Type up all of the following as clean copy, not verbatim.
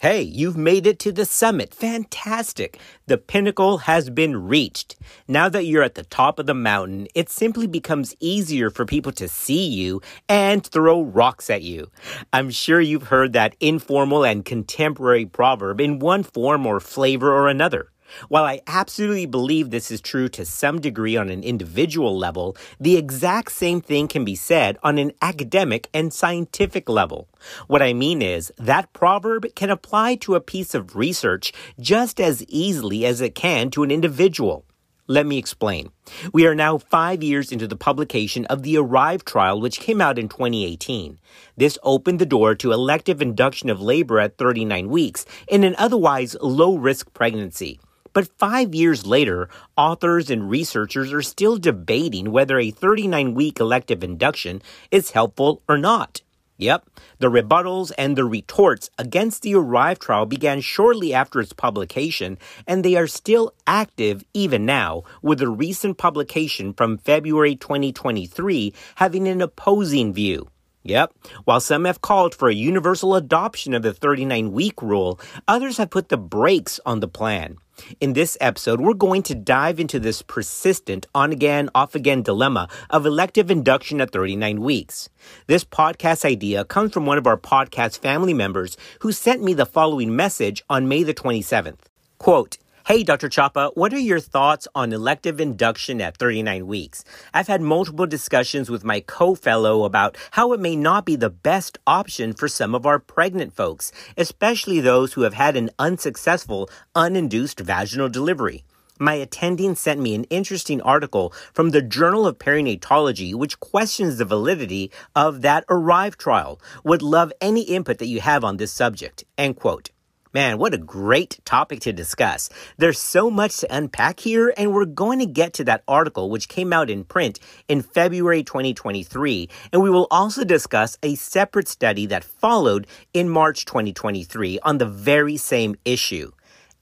Hey, you've made it to the summit. Fantastic. The pinnacle has been reached. Now that you're at the top of the mountain, it simply becomes easier for people to see you and throw rocks at you. I'm sure you've heard that informal and contemporary proverb in one form or flavor or another. While I absolutely believe this is true to some degree on an individual level, the exact same thing can be said on an academic and scientific level. What I mean is, that proverb can apply to a piece of research just as easily as it can to an individual. Let me explain. We are now 5 years into the publication of the ARRIVE trial, which came out in 2018. This opened the door to elective induction of labor at 39 weeks in an otherwise low-risk pregnancy. But 5 years later, authors and researchers are still debating whether a 39-week elective induction is helpful or not. Yep, the rebuttals and the retorts against the ARRIVE trial began shortly after its publication, and they are still active even now, with a recent publication from February 2023 having an opposing view. Yep. While some have called for a universal adoption of the 39-week rule, others have put the brakes on the plan. In this episode, we're going to dive into this persistent on-again, off-again dilemma of elective induction at 39 weeks. This podcast idea comes from one of our podcast family members who sent me the following message on May the 27th. Quote, "Hey, Dr. Chapa, what are your thoughts on elective induction at 39 weeks? I've had multiple discussions with my co-fellow about how it may not be the best option for some of our pregnant folks, especially those who have had an unsuccessful, uninduced vaginal delivery. My attending sent me an interesting article from the Journal of Perinatology, which questions the validity of that ARRIVE trial. Would love any input that you have on this subject." End quote. Man, what a great topic to discuss. There's so much to unpack here, and we're going to get to that article, which came out in print in February 2023, and we will also discuss a separate study that followed in March 2023 on the very same issue.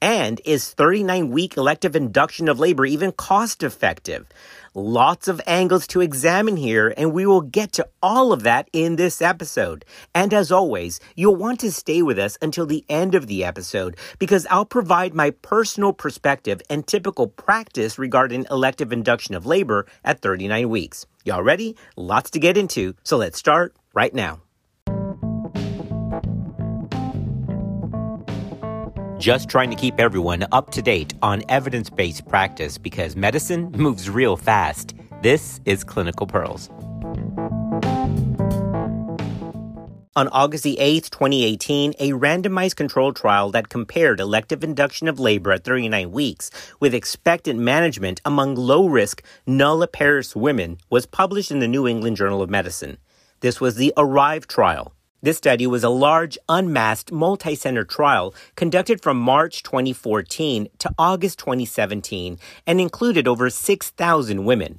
And is 39-week elective induction of labor even cost-effective? Lots of angles to examine here, and we will get to all of that in this episode. And as always, you'll want to stay with us until the end of the episode, because I'll provide my personal perspective and typical practice regarding elective induction of labor at 39 weeks. Y'all ready? Lots to get into, so let's start right now. Just trying to keep everyone up to date on evidence-based practice because medicine moves real fast. This is Clinical Pearls. On August 8, 2018, a randomized controlled trial that compared elective induction of labor at 39 weeks with expectant management among low-risk nulliparous women was published in the New England Journal of Medicine. This was the ARRIVE trial. This study was a large, unmasked, multi-center trial conducted from March 2014 to August 2017 and included over 6,000 women.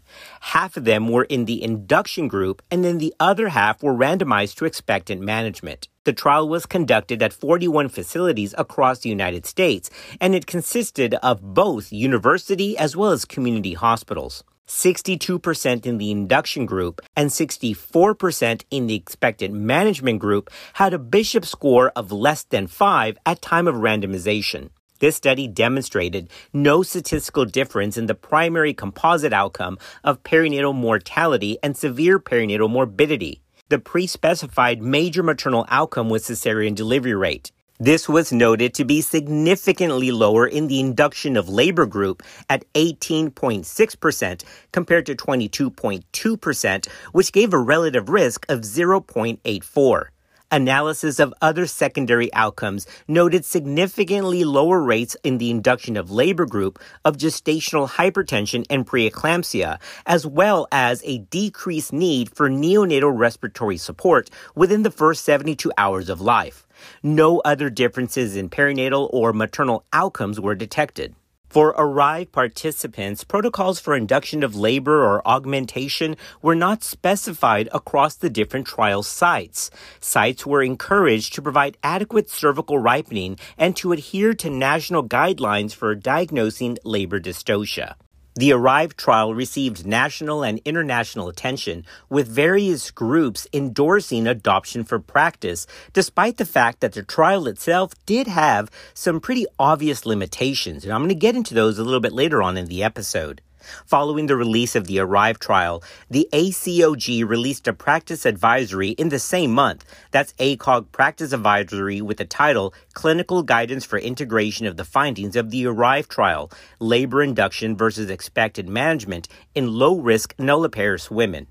Half of them were in the induction group, and then the other half were randomized to expectant management. The trial was conducted at 41 facilities across the United States, and it consisted of both university as well as community hospitals. 62% in the induction group and 64% in the expectant management group had a Bishop score of less than 5 at time of randomization. This study demonstrated no statistical difference in the primary composite outcome of perinatal mortality and severe perinatal morbidity. The pre-specified major maternal outcome was cesarean delivery rate. This was noted to be significantly lower in the induction of labor group at 18.6% compared to 22.2%, which gave a relative risk of 0.84. Analysis of other secondary outcomes noted significantly lower rates in the induction of labor group of gestational hypertension and preeclampsia, as well as a decreased need for neonatal respiratory support within the first 72 hours of life. No other differences in perinatal or maternal outcomes were detected. For ARRIVE participants, protocols for induction of labor or augmentation were not specified across the different trial sites. Sites were encouraged to provide adequate cervical ripening and to adhere to national guidelines for diagnosing labor dystocia. The ARRIVE trial received national and international attention, with various groups endorsing adoption for practice, despite the fact that the trial itself did have some pretty obvious limitations, and I'm going to get into those a little bit later on in the episode. Following the release of the ARRIVE trial, the ACOG released a practice advisory in the same month. That's ACOG Practice Advisory with the title Clinical Guidance for Integration of the Findings of the ARRIVE Trial, Labor Induction versus Expected Management in Low-Risk Nulliparous Women.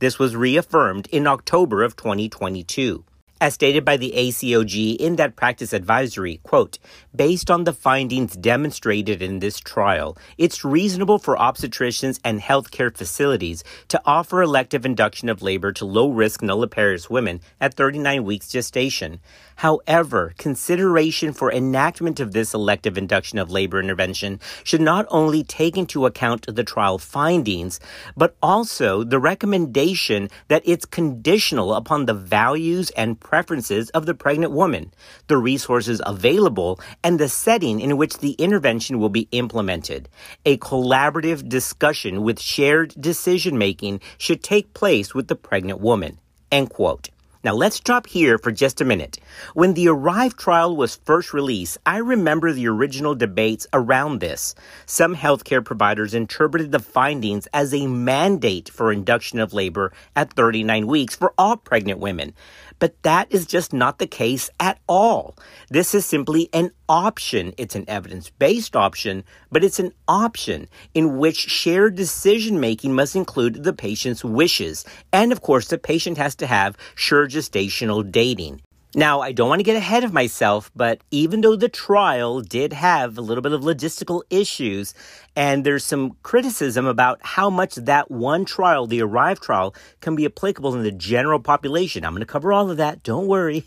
This was reaffirmed in October of 2022. As stated by the ACOG in that practice advisory, quote, based on the findings demonstrated in this trial, it's reasonable for obstetricians and healthcare facilities to offer elective induction of labor to low-risk nulliparous women at 39 weeks gestation. However, consideration for enactment of this elective induction of labor intervention should not only take into account the trial findings, but also the recommendation that it's conditional upon the values and preferences of the pregnant woman, the resources available, and the setting in which the intervention will be implemented. A collaborative discussion with shared decision-making should take place with the pregnant woman. End quote. Now let's stop here for just a minute. When the ARRIVE trial was first released, I remember the original debates around this. Some healthcare providers interpreted the findings as a mandate for induction of labor at 39 weeks for all pregnant women. But that is just not the case at all. This is simply an option. It's an evidence-based option, but it's an option in which shared decision-making must include the patient's wishes. And of course, the patient has to have sure gestational dating. Now, I don't want to get ahead of myself, but even though the trial did have a little bit of logistical issues, and there's some criticism about how much that one trial, the ARRIVE trial, can be applicable in the general population. I'm going to cover all of that. Don't worry.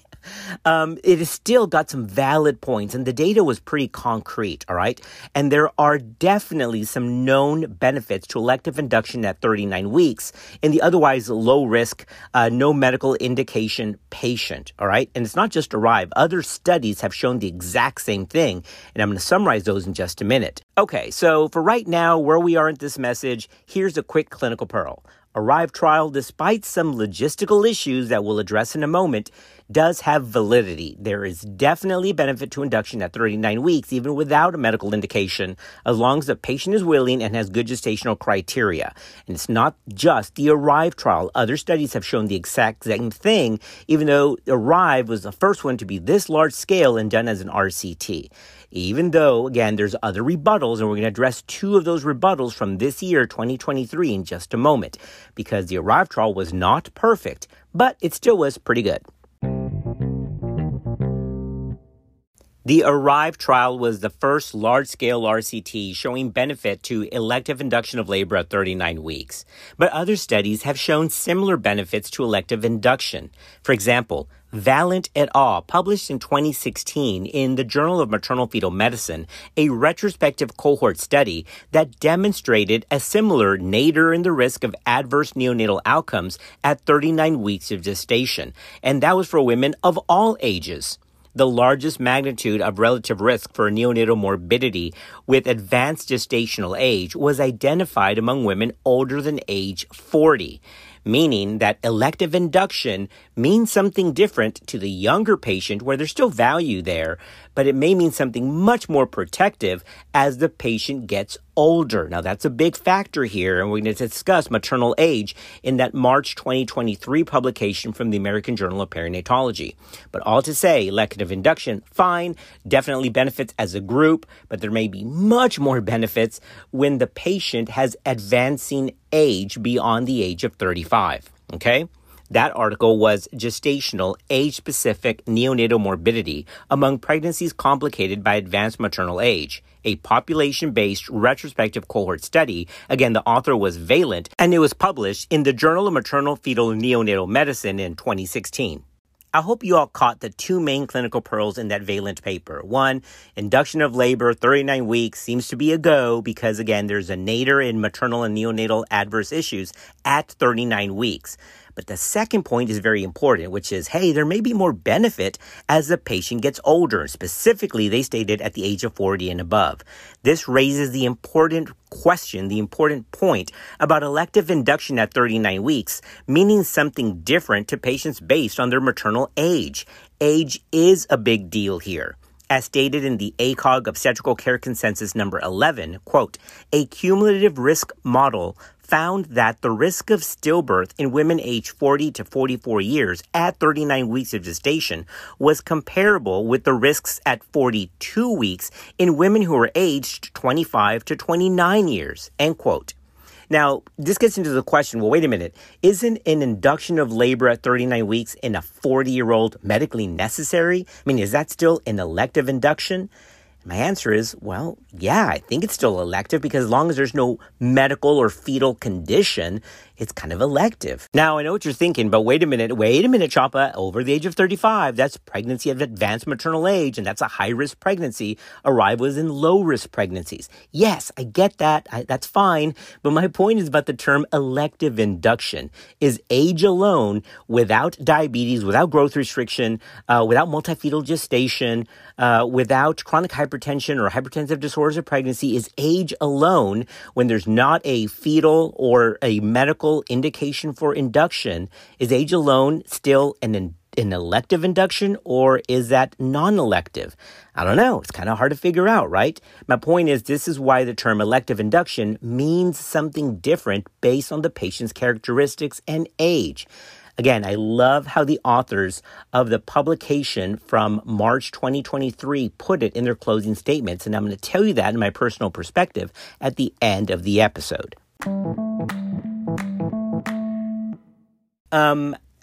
It has still got some valid points, and the data was pretty concrete, all right? And there are definitely some known benefits to elective induction at 39 weeks in the otherwise low-risk, no medical indication patient, all right? And it's not just ARRIVE. Other studies have shown the exact same thing, and I'm going to summarize those in just a minute. Okay, so for right now, where we are in this message, here's a quick clinical pearl. ARRIVE trial, despite some logistical issues that we'll address in a moment, does have validity. There is definitely benefit to induction at 39 weeks, even without a medical indication, as long as the patient is willing and has good gestational criteria. And it's not just the ARRIVE trial. Other studies have shown the exact same thing, even though ARRIVE was the first one to be this large scale and done as an RCT. Even though, again, there's other rebuttals, and we're going to address two of those rebuttals from this year, 2023, in just a moment, because the ARRIVE trial was not perfect, but it still was pretty good. The ARRIVE trial was the first large-scale RCT showing benefit to elective induction of labor at 39 weeks. But other studies have shown similar benefits to elective induction. For example, Valent et al. Published in 2016 in the Journal of Maternal-Fetal Medicine, a retrospective cohort study that demonstrated a similar nadir in the risk of adverse neonatal outcomes at 39 weeks of gestation, and that was for women of all ages. The largest magnitude of relative risk for neonatal morbidity with advanced gestational age was identified among women older than age 40. Meaning that elective induction means something different to the younger patient where there's still value there, but it may mean something much more protective as the patient gets older. Now, that's a big factor here, and we're going to discuss maternal age in that March 2023 publication from the American Journal of Perinatology. But all to say, elective induction, fine, definitely benefits as a group, but there may be much more benefits when the patient has advancing age beyond the age of 35, okay? That article was Gestational Age-Specific Neonatal Morbidity Among Pregnancies Complicated by Advanced Maternal Age, a population-based retrospective cohort study. Again, the author was Valent, and it was published in the Journal of Maternal-Fetal and Neonatal Medicine in 2016. I hope you all caught the two main clinical pearls in that Valent paper. One, induction of labor, 39 weeks, seems to be a go because, again, there's a nadir in maternal and neonatal adverse issues at 39 weeks. But the second point is very important, which is, hey, there may be more benefit as the patient gets older. Specifically, they stated at the age of 40 and above. This raises the important question, the important point about elective induction at 39 weeks, meaning something different to patients based on their maternal age. Age is a big deal here. As stated in the ACOG Obstetrical Care Consensus Number 11, quote, a cumulative risk model found that the risk of stillbirth in women aged 40 to 44 years at 39 weeks of gestation was comparable with the risks at 42 weeks in women who were aged 25 to 29 years, end quote. Now, this gets into the question, well, wait a minute, isn't an induction of labor at 39 weeks in a 40-year-old medically necessary? I mean, is that still an elective induction? My answer is, well, yeah, I think it's still elective because as long as there's no medical or fetal condition, it's kind of elective. Now, I know what you're thinking, but wait a minute, Chapa, over the age of 35, that's pregnancy of advanced maternal age, and that's a high-risk pregnancy. ARRIVE was in low-risk pregnancies. Yes, I get that. That's fine. But my point is about the term elective induction. Is age alone, without diabetes, without growth restriction, without multifetal gestation, without chronic hypertension or hypertensive disorders of pregnancy, is age alone, when there's not a fetal or a medical indication for induction, is age alone still an elective induction, or is that non-elective? I don't know. It's kind of hard to figure out, right? My point is, this is why the term elective induction means something different based on the patient's characteristics and age. Again, I love how the authors of the publication from March 2023 put it in their closing statements, and I'm going to tell you that in my personal perspective at the end of the episode.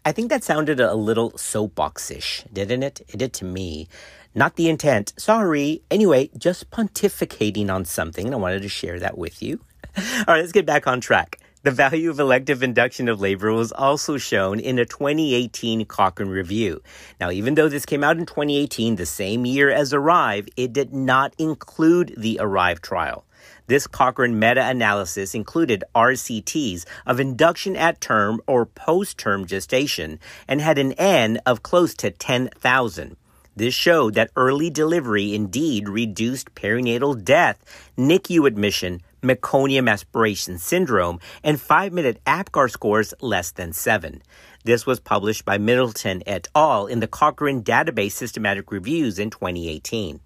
I think that sounded a little soapbox-ish, didn't it? It did to me. Not the intent. Sorry. Anyway, just pontificating on something, and I wanted to share that with you. All right, let's get back on track. The value of elective induction of labor was also shown in a 2018 Cochrane review. Now, even though this came out in 2018, the same year as ARRIVE, it did not include the ARRIVE trial. This Cochrane meta-analysis included RCTs of induction at term or post-term gestation and had an N of close to 10,000. This showed that early delivery indeed reduced perinatal death, NICU admission, meconium aspiration syndrome, and 5-minute APGAR scores less than 7. This was published by Middleton et al. In the Cochrane Database Systematic Reviews in 2018.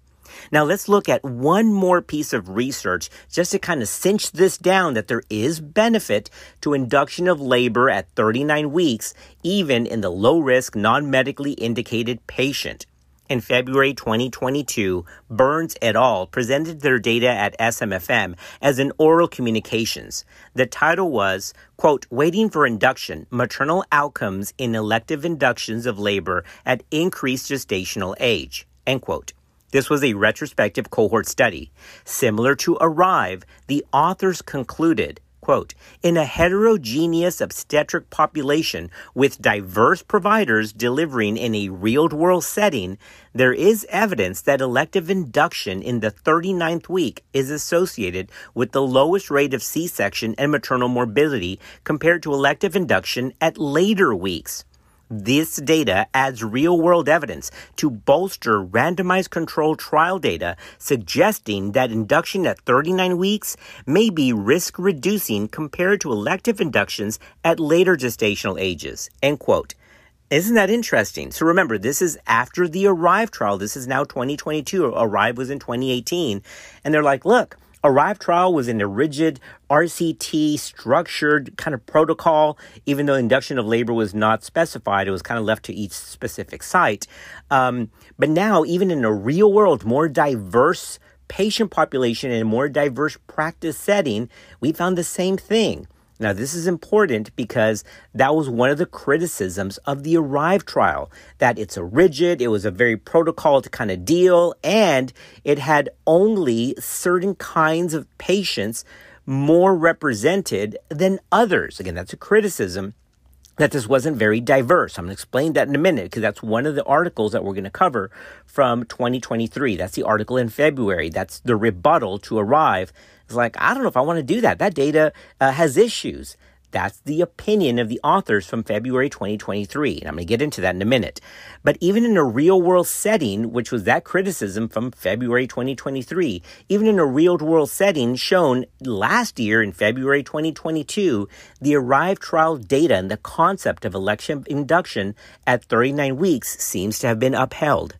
Now let's look at one more piece of research just to kind of cinch this down that there is benefit to induction of labor at 39 weeks, even in the low-risk, non-medically indicated patient. In February 2022, Burns et al. Presented their data at SMFM as an oral communications. The title was, quote, Waiting for Induction, Maternal Outcomes in Elective Inductions of Labor at Increased Gestational Age, end quote. This was a retrospective cohort study. Similar to ARRIVE, the authors concluded, quote, in a heterogeneous obstetric population with diverse providers delivering in a real-world setting, there is evidence that elective induction in the 39th week is associated with the lowest rate of C-section and maternal morbidity compared to elective induction at later weeks. This data adds real-world evidence to bolster randomized controlled trial data suggesting that induction at 39 weeks may be risk-reducing compared to elective inductions at later gestational ages, end quote. Isn't that interesting? So remember, this is after the ARRIVE trial. This is now 2022. ARRIVE was in 2018. And they're like, look, ARRIVE trial was in a rigid RCT structured kind of protocol. Even though induction of labor was not specified, it was kind of left to each specific site. But now, even in a real world, more diverse patient population and a more diverse practice setting, we found the same thing. Now, this is important because that was one of the criticisms of the ARRIVE trial, that it's a rigid, it was a very protocol to kind of deal, and it had only certain kinds of patients more represented than others. Again, that's a criticism that this wasn't very diverse. I'm going to explain that in a minute because that's one of the articles that we're going to cover from 2023. That's the article in February. That's the rebuttal to ARRIVE. It's like, I don't know if I want to do that. That data has issues. That's the opinion of the authors from February 2023, and I'm going to get into that in a minute. But even in a real-world setting, which was that criticism from February 2023, even in a real-world setting shown last year in February 2022, the ARRIVE trial data and the concept of election induction at 39 weeks seems to have been upheld.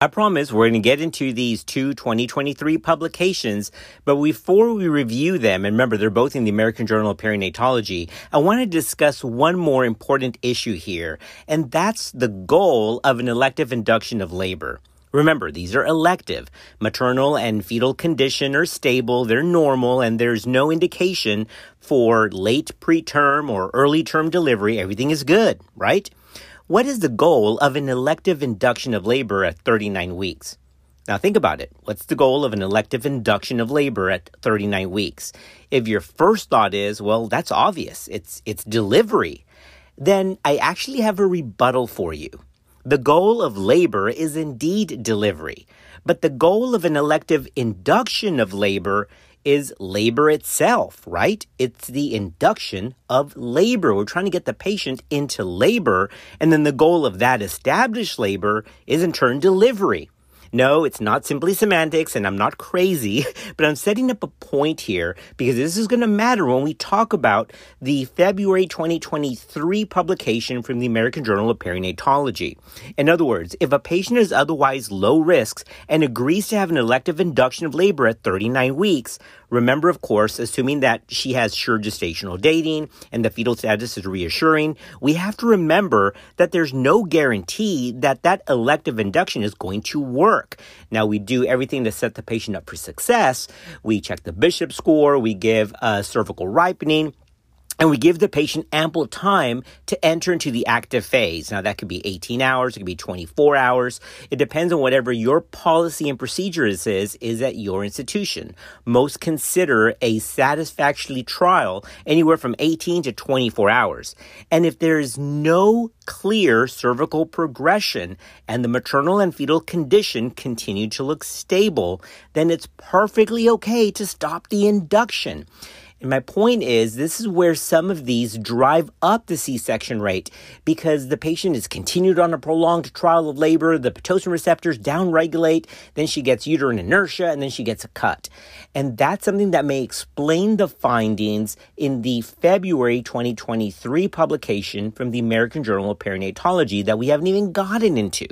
I promise we're going to get into these two 2023 publications, but before we review them, and remember, they're both in the American Journal of Perinatology, I want to discuss one more important issue here, and that's the goal of an elective induction of labor. Remember, these are elective. Maternal and fetal condition are stable, they're normal, and there's no indication for late preterm or early term delivery. Everything is good, right? What is the goal of an elective induction of labor at 39 weeks? Now think about it. What's the goal of an elective induction of labor at 39 weeks? If your first thought is, well, that's obvious, it's delivery, then I actually have a rebuttal for you. The goal of labor is indeed delivery, but the goal of an elective induction of labor is labor itself, right? It's the induction of labor. We're trying to get the patient into labor, and then the goal of that established labor is in turn delivery. No, it's not simply semantics, and I'm not crazy, but I'm setting up a point here because this is going to matter when we talk about the February 2023 publication from the American Journal of Perinatology. In other words, if a patient is otherwise low risk and agrees to have an elective induction of labor at 39 weeks, remember, of course, assuming that she has sure gestational dating and the fetal status is reassuring, we have to remember that there's no guarantee that that elective induction is going to work. Now, we do everything to set the patient up for success. We check the Bishop score, we give cervical ripening, and we give the patient ample time to enter into the active phase. Now, that could be 18 hours, it could be 24 hours. It depends on whatever your policy and procedure is at your institution. Most consider a satisfactory trial anywhere from 18 to 24 hours. And if there is no clear cervical progression and the maternal and fetal condition continue to look stable, then it's perfectly okay to stop the induction. And my point is, this is where some of these drive up the C-section rate because the patient is continued on a prolonged trial of labor, the Pitocin receptors downregulate, then she gets uterine inertia, and then she gets a cut. And that's something that may explain the findings in the February 2023 publication from the American Journal of Perinatology that we haven't even gotten into.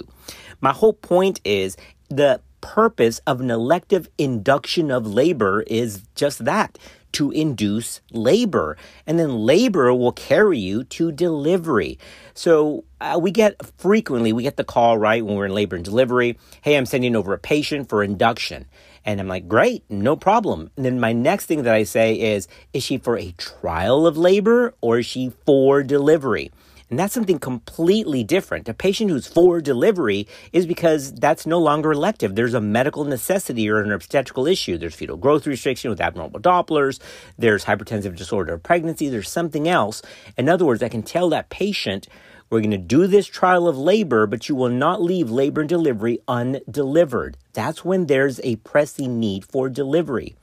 My whole point is the purpose of an elective induction of labor is just that, to induce labor, and then labor will carry you to delivery. So we get the call, right, when we're in labor and delivery, hey, I'm sending over a patient for induction. And I'm like, great, no problem. And then my next thing that I say is she for a trial of labor or is she for delivery? And that's something completely different. A patient who's for delivery is because that's no longer elective. There's a medical necessity or an obstetrical issue. There's fetal growth restriction with abnormal Dopplers. There's hypertensive disorder of pregnancy. There's something else. In other words, I can tell that patient, we're going to do this trial of labor, but you will not leave labor and delivery undelivered. That's when there's a pressing need for delivery.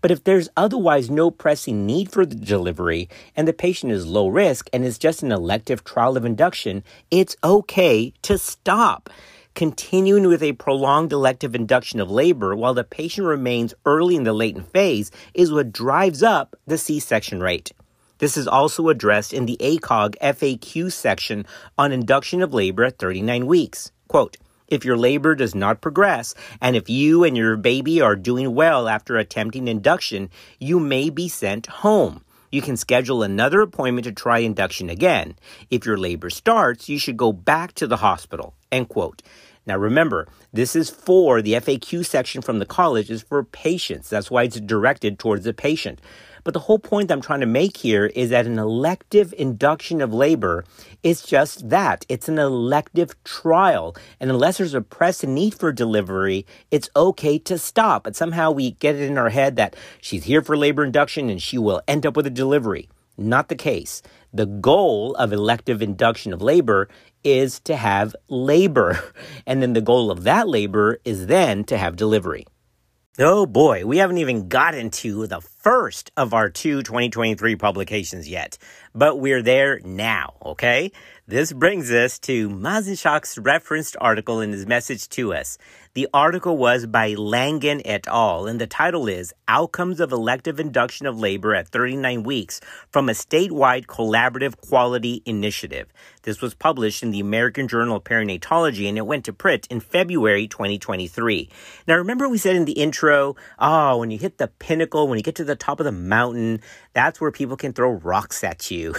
But if there's otherwise no pressing need for the delivery and the patient is low risk and it's just an elective trial of induction, it's okay to stop. Continuing with a prolonged elective induction of labor while the patient remains early in the latent phase is what drives up the C-section rate. This is also addressed in the ACOG FAQ section on induction of labor at 39 weeks. Quote, if your labor does not progress, and if you and your baby are doing well after attempting induction, you may be sent home. You can schedule another appointment to try induction again. If your labor starts, you should go back to the hospital. End quote. Now remember, this is for the FAQ section from the college is for patients. That's why it's directed towards the patient. But the whole point I'm trying to make here is that an elective induction of labor is just that. It's an elective trial. And unless there's a pressing need for delivery, it's okay to stop. But somehow we get it in our head that she's here for labor induction and she will end up with a delivery. Not the case. The goal of elective induction of labor is to have labor. And then the goal of that labor is then to have delivery. Oh boy, we haven't even gotten to the first of our two 2023 publications yet, but we're there now, okay? This brings us to Mazishak's referenced article in his message to us. The article was by Langan et al., and the title is Outcomes of Elective Induction of Labor at 39 Weeks from a Statewide Collaborative Quality Initiative. This was published in the American Journal of Perinatology, and it went to print in February 2023. Now, remember we said in the intro, when you hit the pinnacle, when you get to the top of the mountain, that's where people can throw rocks at you.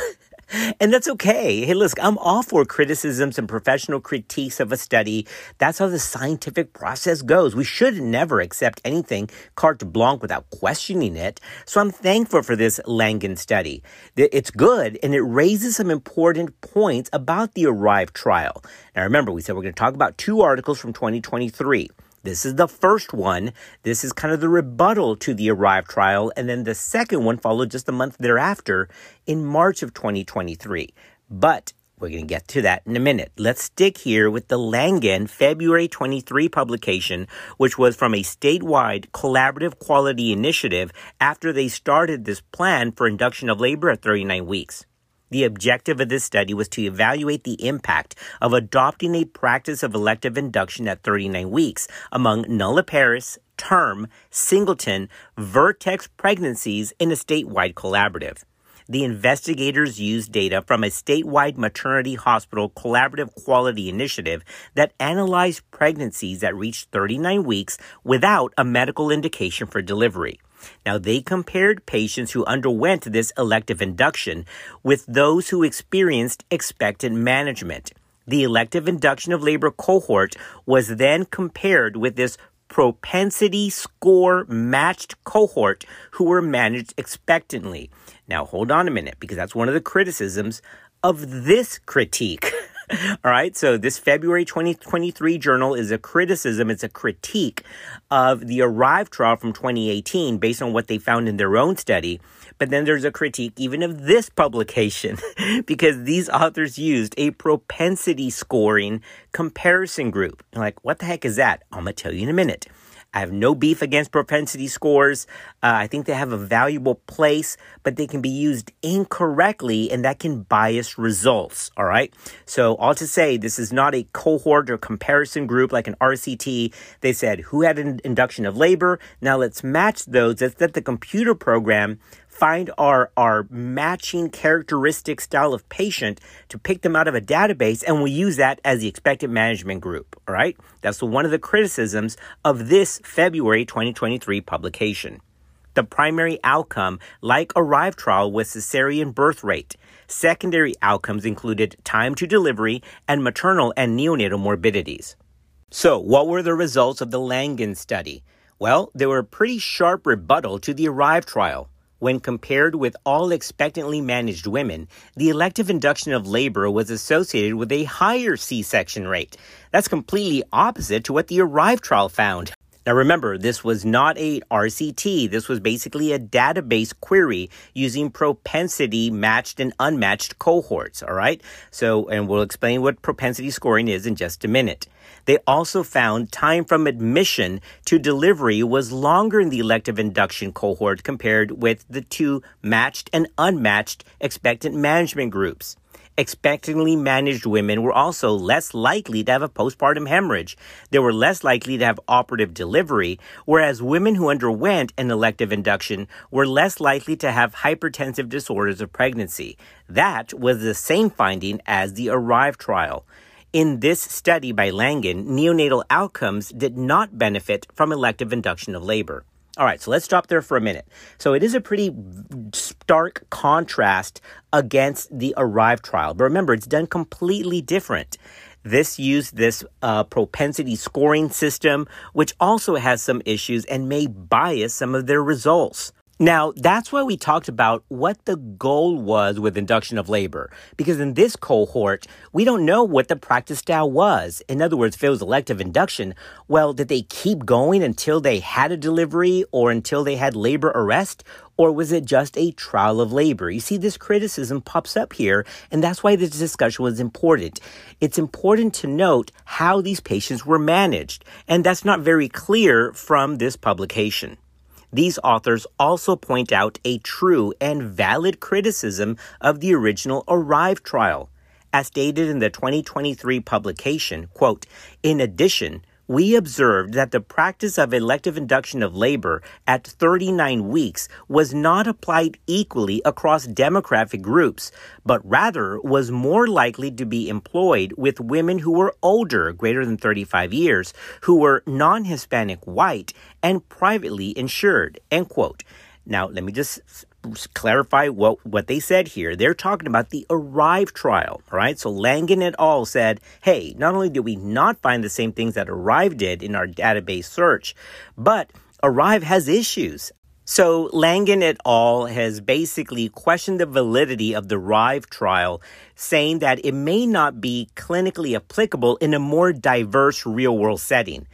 And that's okay. Hey, listen, I'm all for criticisms and professional critiques of a study. That's how the scientific process goes. We should never accept anything carte blanche without questioning it. So I'm thankful for this Langan study. It's good, and it raises some important points about the ARRIVE trial. Now, remember, we said we're going to talk about two articles from 2023. This is the first one. This is kind of the rebuttal to the ARRIVE trial. And then the second one followed just a month thereafter in March of 2023. But we're going to get to that in a minute. Let's stick here with the Langan February 23 publication, which was from a statewide collaborative quality initiative after they started this plan for induction of labor at 39 weeks. The objective of this study was to evaluate the impact of adopting a practice of elective induction at 39 weeks among nulliparous, term, singleton, vertex pregnancies in a statewide collaborative. The investigators used data from a statewide maternity hospital collaborative quality initiative that analyzed pregnancies that reached 39 weeks without a medical indication for delivery. Now, they compared patients who underwent this elective induction with those who experienced expectant management. The elective induction of labor cohort was then compared with this propensity score matched cohort who were managed expectantly. Now, hold on a minute, because that's one of the criticisms of this critique. All right, so this February 2023 journal is a criticism, it's a critique of the ARRIVE trial from 2018 based on what they found in their own study. But then there's a critique even of this publication because these authors used a propensity scoring comparison group. You're like, what the heck is that? I'm going to tell you in a minute. I have no beef against propensity scores. I think they have a valuable place, but they can be used incorrectly, and that can bias results, all right? So all to say, this is not a cohort or comparison group like an RCT. They said, who had an induction of labor? Now let's match those. Let's let the computer program find our matching characteristic style of patient to pick them out of a database, and we'll use that as the expected management group, all right? That's one of the criticisms of this February 2023 publication. The primary outcome, like ARRIVE trial, was cesarean birth rate. Secondary outcomes included time to delivery and maternal and neonatal morbidities. So what were the results of the Langan study? Well, they were a pretty sharp rebuttal to the ARRIVE trial. When compared with all expectantly managed women, the elective induction of labor was associated with a higher C-section rate. That's completely opposite to what the ARRIVE trial found. Now remember, this was not a RCT. This was basically a database query using propensity matched and unmatched cohorts, all right? So, and we'll explain what propensity scoring is in just a minute. They also found time from admission to delivery was longer in the elective induction cohort compared with the two matched and unmatched expectant management groups. Expectantly managed women were also less likely to have a postpartum hemorrhage. They were less likely to have operative delivery, whereas women who underwent an elective induction were less likely to have hypertensive disorders of pregnancy. That was the same finding as the ARRIVE trial. In this study by Langan, neonatal outcomes did not benefit from elective induction of labor. All right, so let's stop there for a minute. So it is a pretty stark contrast against the ARRIVE trial. But remember, it's done completely different. This used this propensity scoring system, which also has some issues and may bias some of their results. Now, that's why we talked about what the goal was with induction of labor, because in this cohort, we don't know what the practice style was. In other words, if it was elective induction, well, did they keep going until they had a delivery or until they had labor arrest? Or was it just a trial of labor? You see, this criticism pops up here, and that's why this discussion was important. It's important to note how these patients were managed, and that's not very clear from this publication. These authors also point out a true and valid criticism of the original ARRIVE trial. As stated in the 2023 publication, quote, "In addition, we observed that the practice of elective induction of labor at 39 weeks was not applied equally across demographic groups, but rather was more likely to be employed with women who were older, greater than 35 years, who were non-Hispanic white and privately insured," end quote. Now, let me just clarify what they said here. They're talking about the ARRIVE trial, all right? So Langan et al. Said, hey, not only did we not find the same things that ARRIVE did in our database search, but ARRIVE has issues. So Langan et al. Has basically questioned the validity of the ARRIVE trial, saying that it may not be clinically applicable in a more diverse real-world setting.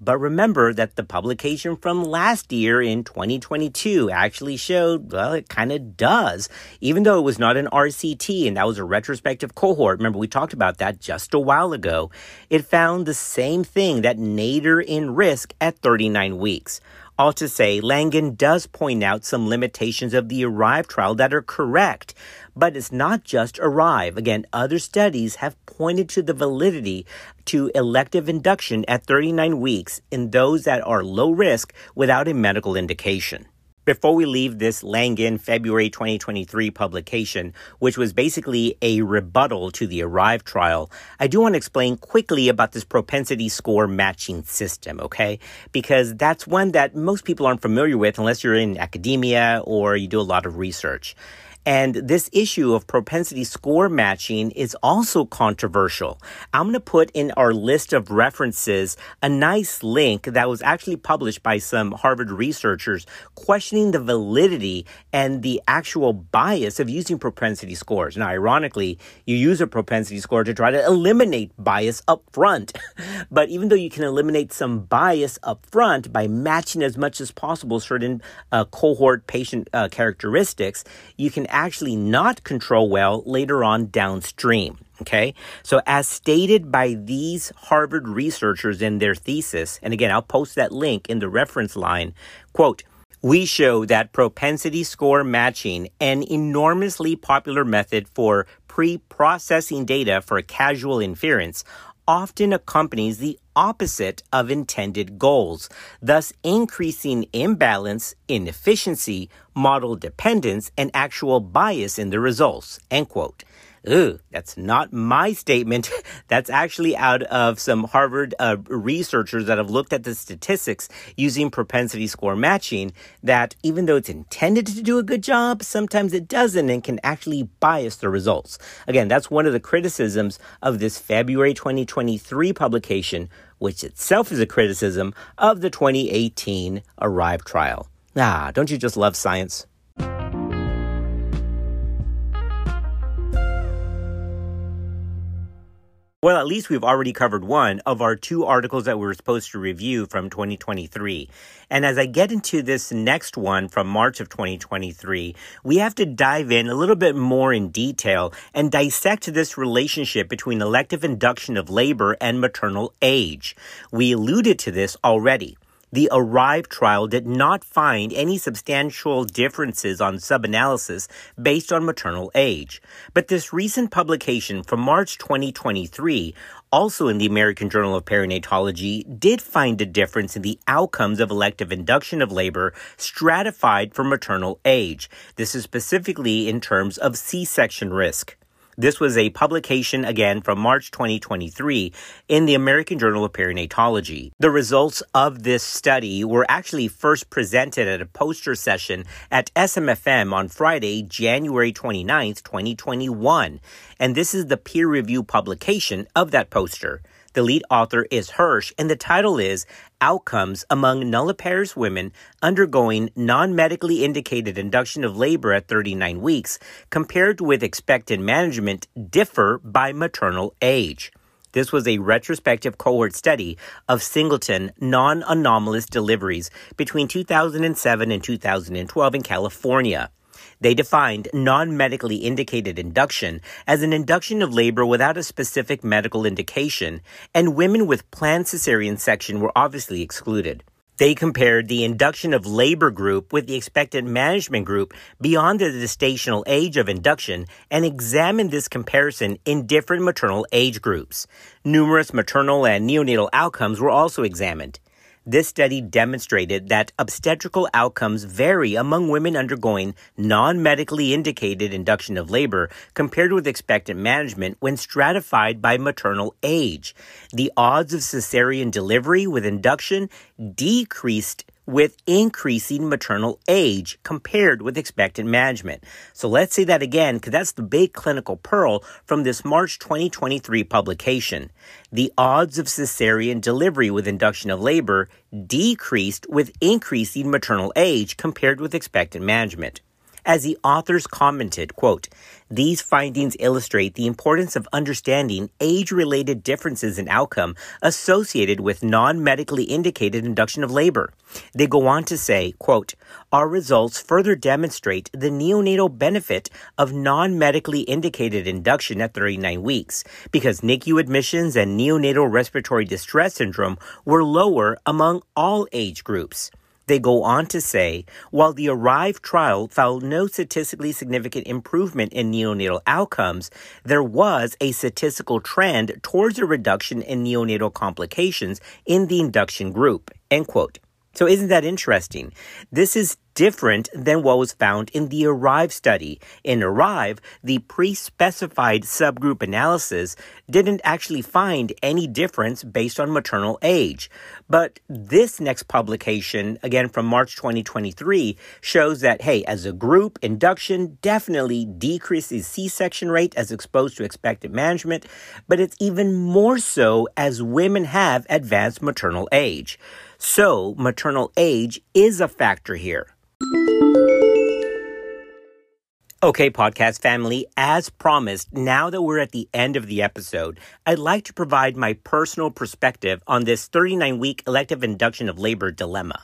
But remember that the publication from last year in 2022 actually showed, well, it kind of does, even though it was not an RCT, and that was a retrospective cohort. Remember, we talked about that just a while ago. It found the same thing, that nadir in risk at 39 weeks. All to say, Langan does point out some limitations of the ARRIVE trial that are correct, but it's not just ARRIVE. Again, other studies have pointed to the validity to elective induction at 39 weeks in those that are low risk without a medical indication. Before we leave this Langan February 2023 publication, which was basically a rebuttal to the ARRIVE trial, I do want to explain quickly about this propensity score matching system, okay? Because that's one that most people aren't familiar with unless you're in academia or you do a lot of research. And this issue of propensity score matching is also controversial. I'm going to put in our list of references a nice link that was actually published by some Harvard researchers questioning the validity and the actual bias of using propensity scores. Now, ironically, you use a propensity score to try to eliminate bias up front. But even though you can eliminate some bias up front by matching as much as possible certain cohort patient characteristics, you can actually not control well later on downstream, okay? So as stated by these Harvard researchers in their thesis, and again, I'll post that link in the reference line, quote, "We show that propensity score matching, an enormously popular method for pre-processing data for causal inference, often accompanies the opposite of intended goals, thus increasing imbalance, inefficiency, model dependence, and actual bias in the results," end quote. Ooh, that's not my statement. That's actually out of some Harvard researchers that have looked at the statistics using propensity score matching, that even though it's intended to do a good job, sometimes it doesn't and can actually bias the results. Again, that's one of the criticisms of this February 2023 publication, which itself is a criticism of the 2018 ARRIVE trial. Ah, don't you just love science? Well, at least we've already covered one of our two articles that we were supposed to review from 2023. And as I get into this next one from March of 2023, we have to dive in a little bit more in detail and dissect this relationship between elective induction of labor and maternal age. We alluded to this already. The ARRIVE trial did not find any substantial differences on sub-analysis based on maternal age. But this recent publication from March 2023, also in the American Journal of Perinatology, did find a difference in the outcomes of elective induction of labor stratified for maternal age. This is specifically in terms of C-section risk. This was a publication, again, from March 2023 in the American Journal of Perinatology. The results of this study were actually first presented at a poster session at SMFM on Friday, January 29th, 2021. And this is the peer review publication of that poster. The lead author is Hirsch, and the title is Outcomes Among Nulliparous Women Undergoing Non-Medically Indicated Induction of Labor at 39 Weeks Compared with Expected Management Differ by Maternal Age. This was a retrospective cohort study of singleton non-anomalous deliveries between 2007 and 2012 in California. They defined non-medically indicated induction as an induction of labor without a specific medical indication, and women with planned cesarean section were obviously excluded. They compared the induction of labor group with the expected management group beyond the gestational age of induction and examined this comparison in different maternal age groups. Numerous maternal and neonatal outcomes were also examined. This study demonstrated that obstetrical outcomes vary among women undergoing non-medically indicated induction of labor compared with expectant management when stratified by maternal age. The odds of cesarean delivery with induction decreased with increasing maternal age compared with expectant management. So let's say that again, because that's the big clinical pearl from this March 2023 publication. The odds of cesarean delivery with induction of labor decreased with increasing maternal age compared with expectant management. As the authors commented, quote, "These findings illustrate the importance of understanding age-related differences in outcome associated with non-medically indicated induction of labor." They go on to say, quote, "Our results further demonstrate the neonatal benefit of non-medically indicated induction at 39 weeks because NICU admissions and neonatal respiratory distress syndrome were lower among all age groups." They go on to say, while the ARRIVE trial found no statistically significant improvement in neonatal outcomes, there was a statistical trend towards a reduction in neonatal complications in the induction group, end quote. So isn't that interesting? This is different than what was found in the ARRIVE study. In ARRIVE, the pre-specified subgroup analysis didn't actually find any difference based on maternal age. But this next publication, again from March 2023, shows that, hey, as a group, induction definitely decreases C-section rate as exposed to expectant management, but it's even more so as women have advanced maternal age. So maternal age is a factor here. Okay, podcast family, as promised, now that we're at the end of the episode, I'd like to provide my personal perspective on this 39-week elective induction of labor dilemma.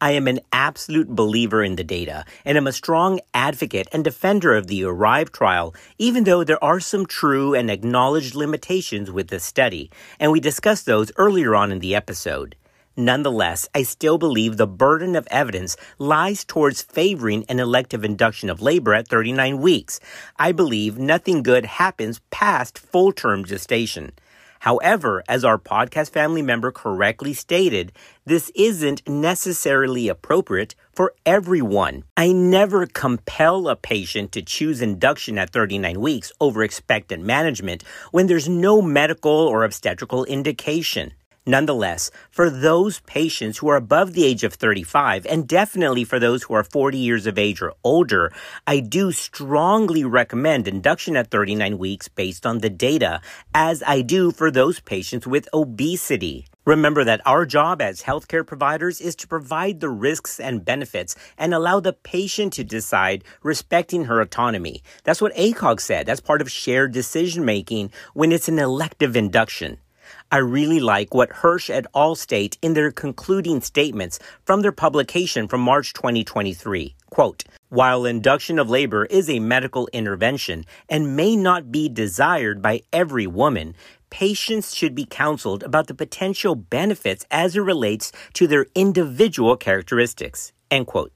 I am an absolute believer in the data, and I'm a strong advocate and defender of the ARRIVE trial, even though there are some true and acknowledged limitations with this study, and we discussed those earlier on in the episode. Nonetheless, I still believe the burden of evidence lies towards favoring an elective induction of labor at 39 weeks. I believe nothing good happens past full-term gestation. However, as our podcast family member correctly stated, this isn't necessarily appropriate for everyone. I never compel a patient to choose induction at 39 weeks over expectant management when there's no medical or obstetrical indication. Nonetheless, for those patients who are above the age of 35, and definitely for those who are 40 years of age or older, I do strongly recommend induction at 39 weeks based on the data, as I do for those patients with obesity. Remember that our job as healthcare providers is to provide the risks and benefits and allow the patient to decide, respecting her autonomy. That's what ACOG said. That's part of shared decision-making when it's an elective induction. I really like what Hirsch et al. State in their concluding statements from their publication from March 2023. Quote, "While induction of labor is a medical intervention and may not be desired by every woman, patients should be counseled about the potential benefits as it relates to their individual characteristics." End quote.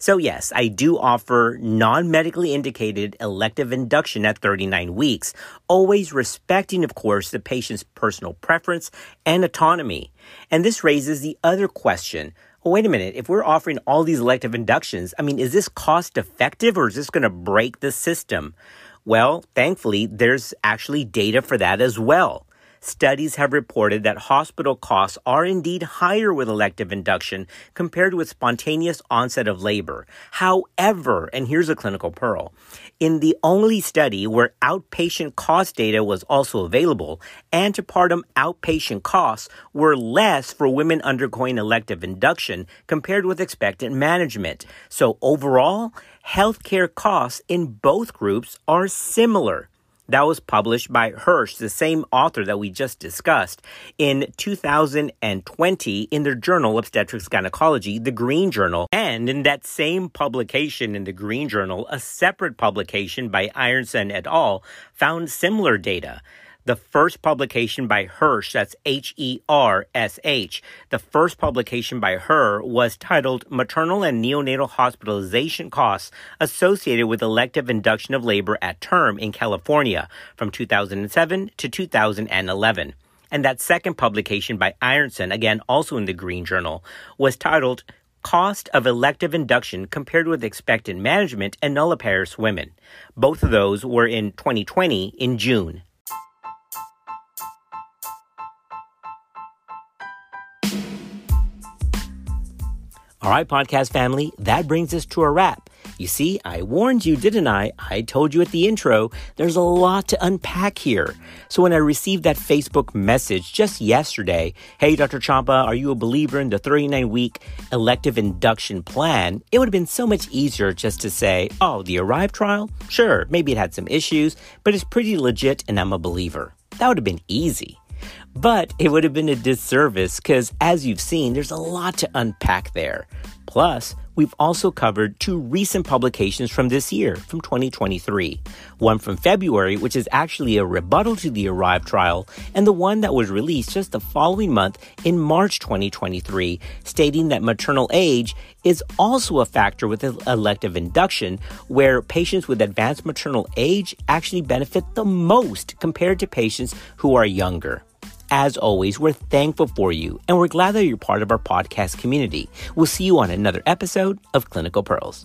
So yes, I do offer non-medically indicated elective induction at 39 weeks, always respecting, of course, the patient's personal preference and autonomy. And this raises the other question. Oh, wait a minute, if we're offering all these elective inductions, I mean, is this cost effective or is this going to break the system? Well, thankfully, there's actually data for that as well. studies have reported that hospital costs are indeed higher with elective induction compared with spontaneous onset of labor. However, and here's a clinical pearl, in the only study where outpatient cost data was also available, antepartum outpatient costs were less for women undergoing elective induction compared with expectant management. So overall, healthcare costs in both groups are similar. That was published by Hirsch, the same author that we just discussed, in 2020 in their journal Obstetrics Gynecology, the Green Journal. And in that same publication in the Green Journal, a separate publication by Ironson et al. Found similar data. The first publication by Hirsch, that's H-E-R-S-H, the first publication by her was titled Maternal and Neonatal Hospitalization Costs Associated with Elective Induction of Labor at Term in California from 2007 to 2011. And that second publication by Ironson, again also in the Green Journal, was titled Cost of Elective Induction Compared with Expectant Management in Nulliparous Women. Both of those were in 2020 in June. All right, podcast family, that brings us to a wrap. You see, I warned you, didn't I? I told you at the intro, there's a lot to unpack here. So when I received that Facebook message just yesterday, hey, Dr. Ciampa, are you a believer in the 39-week elective induction plan? It would have been so much easier just to say, oh, the ARRIVE trial? Sure, maybe it had some issues, but it's pretty legit and I'm a believer. That would have been easy. But it would have been a disservice because, as you've seen, there's a lot to unpack there. Plus, we've also covered two recent publications from this year, from 2023. One from February, which is actually a rebuttal to the ARRIVE trial, and the one that was released just the following month in March 2023, stating that maternal age is also a factor with elective induction, where patients with advanced maternal age actually benefit the most compared to patients who are younger. As always, we're thankful for you, and we're glad that you're part of our podcast community. We'll see you on another episode of Clinical Pearls.